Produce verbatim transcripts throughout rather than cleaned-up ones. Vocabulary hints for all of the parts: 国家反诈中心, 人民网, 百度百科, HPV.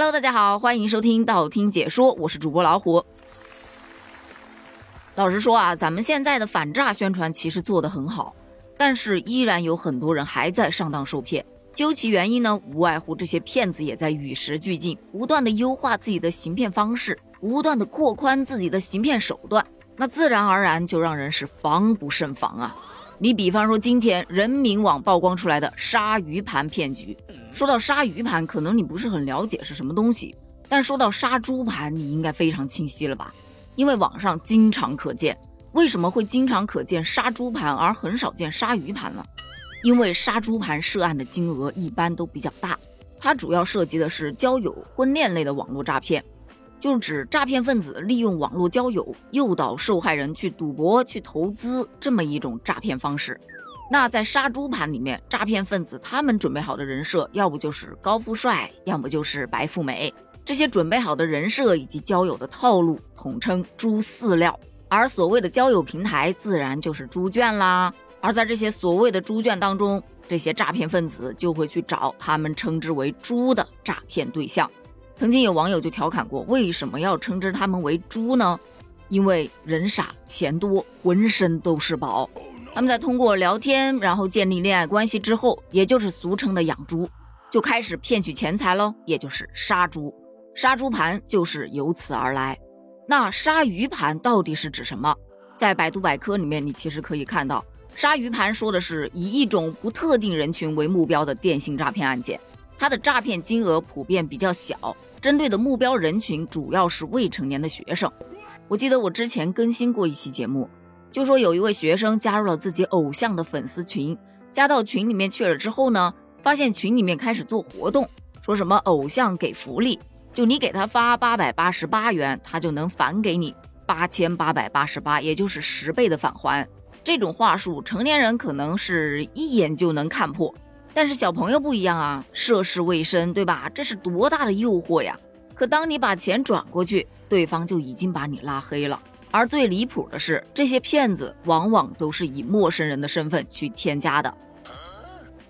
Hello， 大家好，欢迎收听道听解说，我是主播老虎。老实说啊，咱们现在的反诈宣传其实做得很好，但是依然有很多人还在上当受骗。究其原因呢，无外乎这些骗子也在与时俱进，不断的优化自己的行骗方式，不断的扩宽自己的行骗手段，那自然而然就让人是防不胜防啊。你比方说今天人民网曝光出来的鲨鱼盘骗局，说到鲨鱼盘，可能你不是很了解是什么东西，但说到杀猪盘，你应该非常清晰了吧？因为网上经常可见。为什么会经常可见杀猪盘而很少见鲨鱼盘呢？因为杀猪盘涉案的金额一般都比较大，它主要涉及的是交友、婚恋类的网络诈骗，就是指诈骗分子利用网络交友诱导受害人去赌博、去投资这么一种诈骗方式。那在杀猪盘里面，诈骗分子他们准备好的人设，要不就是高富帅，要不就是白富美，这些准备好的人设以及交友的套路统称猪饲料，而所谓的交友平台自然就是猪圈啦。而在这些所谓的猪圈当中，这些诈骗分子就会去找他们称之为猪的诈骗对象。曾经有网友就调侃过，为什么要称之他们为猪呢？因为人傻钱多，浑身都是宝。他们在通过聊天然后建立恋爱关系之后，也就是俗称的养猪，就开始骗取钱财咯，也就是杀猪。杀猪盘就是由此而来。那鲨鱼盘到底是指什么？在百度百科里面你其实可以看到，鲨鱼盘说的是以一种不特定人群为目标的电信诈骗案件，它的诈骗金额普遍比较小，针对的目标人群主要是未成年的学生。我记得我之前更新过一期节目，就说有一位学生加入了自己偶像的粉丝群，加到群里面去了之后呢，发现群里面开始做活动，说什么偶像给福利，就你给他发八百八十八元，他就能返给你八千八百八十八，也就是十倍的返还。这种话术成年人可能是一眼就能看破，但是小朋友不一样啊，涉世未深，对吧？这是多大的诱惑呀！可当你把钱转过去，对方就已经把你拉黑了。而最离谱的是，这些骗子往往都是以陌生人的身份去添加的。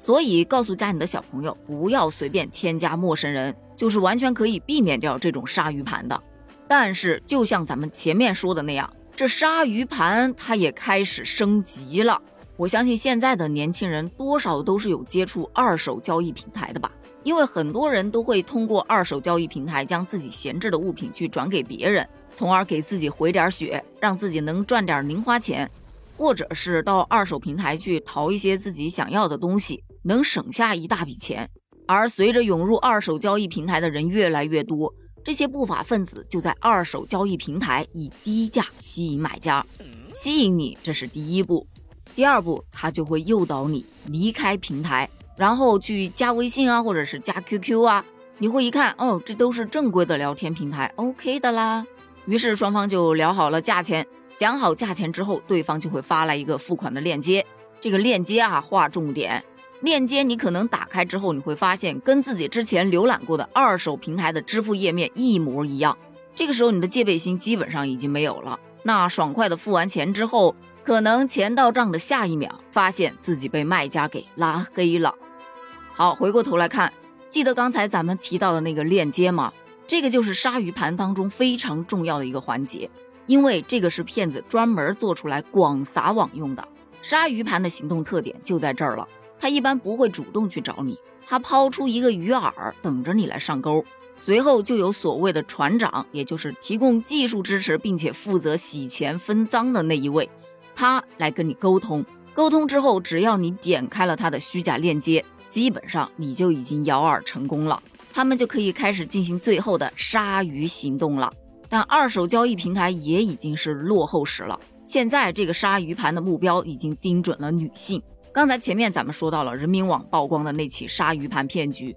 所以告诉家里的小朋友，不要随便添加陌生人，就是完全可以避免掉这种鲨鱼盘的。但是就像咱们前面说的那样，这鲨鱼盘它也开始升级了。我相信现在的年轻人多少都是有接触二手交易平台的吧，因为很多人都会通过二手交易平台将自己闲置的物品去转给别人，从而给自己回点血，让自己能赚点零花钱，或者是到二手平台去淘一些自己想要的东西，能省下一大笔钱。而随着涌入二手交易平台的人越来越多，这些不法分子就在二手交易平台以低价吸引买家，吸引你，这是第一步。第二步，他就会诱导你离开平台，然后去加微信啊，或者是加 Q Q 啊。你会一看，哦，这都是正规的聊天平台 ，OK 的啦。于是双方就聊好了价钱，讲好价钱之后，对方就会发来一个付款的链接。这个链接啊，划重点，链接你可能打开之后，你会发现跟自己之前浏览过的二手平台的支付页面一模一样。这个时候你的戒备心基本上已经没有了。那爽快的付完钱之后，可能钱到账的下一秒，发现自己被卖家给拉黑了。好，回过头来看，记得刚才咱们提到的那个链接吗？这个就是鲨鱼盘当中非常重要的一个环节，因为这个是骗子专门做出来广撒网用的。鲨鱼盘的行动特点就在这儿了，它一般不会主动去找你，它抛出一个鱼饵等着你来上钩，随后就有所谓的船长，也就是提供技术支持并且负责洗钱分赃的那一位，他来跟你沟通，沟通之后，只要你点开了他的虚假链接，基本上你就已经摇饵成功了，他们就可以开始进行最后的鲨鱼行动了。但二手交易平台也已经是落后时了，现在这个鲨鱼盘的目标已经盯准了女性。刚才前面咱们说到了人民网曝光的那起鲨鱼盘骗局，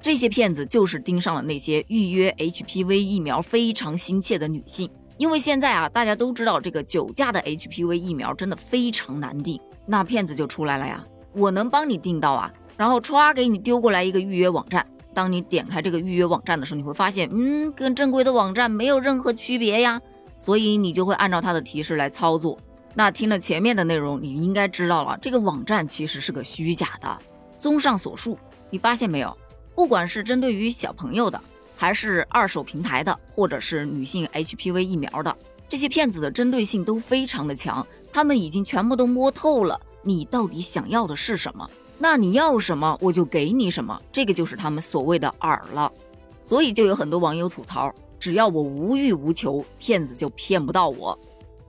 这些骗子就是盯上了那些预约 H P V 疫苗非常心切的女性。因为现在啊，大家都知道这个九价的 H P V 疫苗真的非常难订，那骗子就出来了呀，我能帮你订到啊，然后唰给你丢过来一个预约网站。当你点开这个预约网站的时候，你会发现嗯，跟正规的网站没有任何区别呀，所以你就会按照它的提示来操作。那听了前面的内容，你应该知道了，这个网站其实是个虚假的。综上所述，你发现没有，不管是针对于小朋友的，还是二手平台的，或者是女性 H P V 疫苗的，这些骗子的针对性都非常的强，他们已经全部都摸透了你到底想要的是什么，那你要什么我就给你什么，这个就是他们所谓的饵了。所以就有很多网友吐槽，只要我无欲无求，骗子就骗不到我。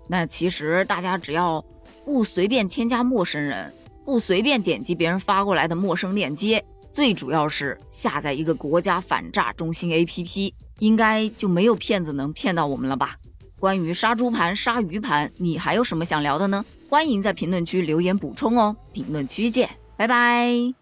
那其实大家只要不随便添加陌生人，不随便点击别人发过来的陌生链接，最主要是下载一个国家反诈中心 A P P， 应该就没有骗子能骗到我们了吧。关于杀猪盘杀鱼盘，你还有什么想聊的呢？欢迎在评论区留言补充哦，评论区见，拜拜。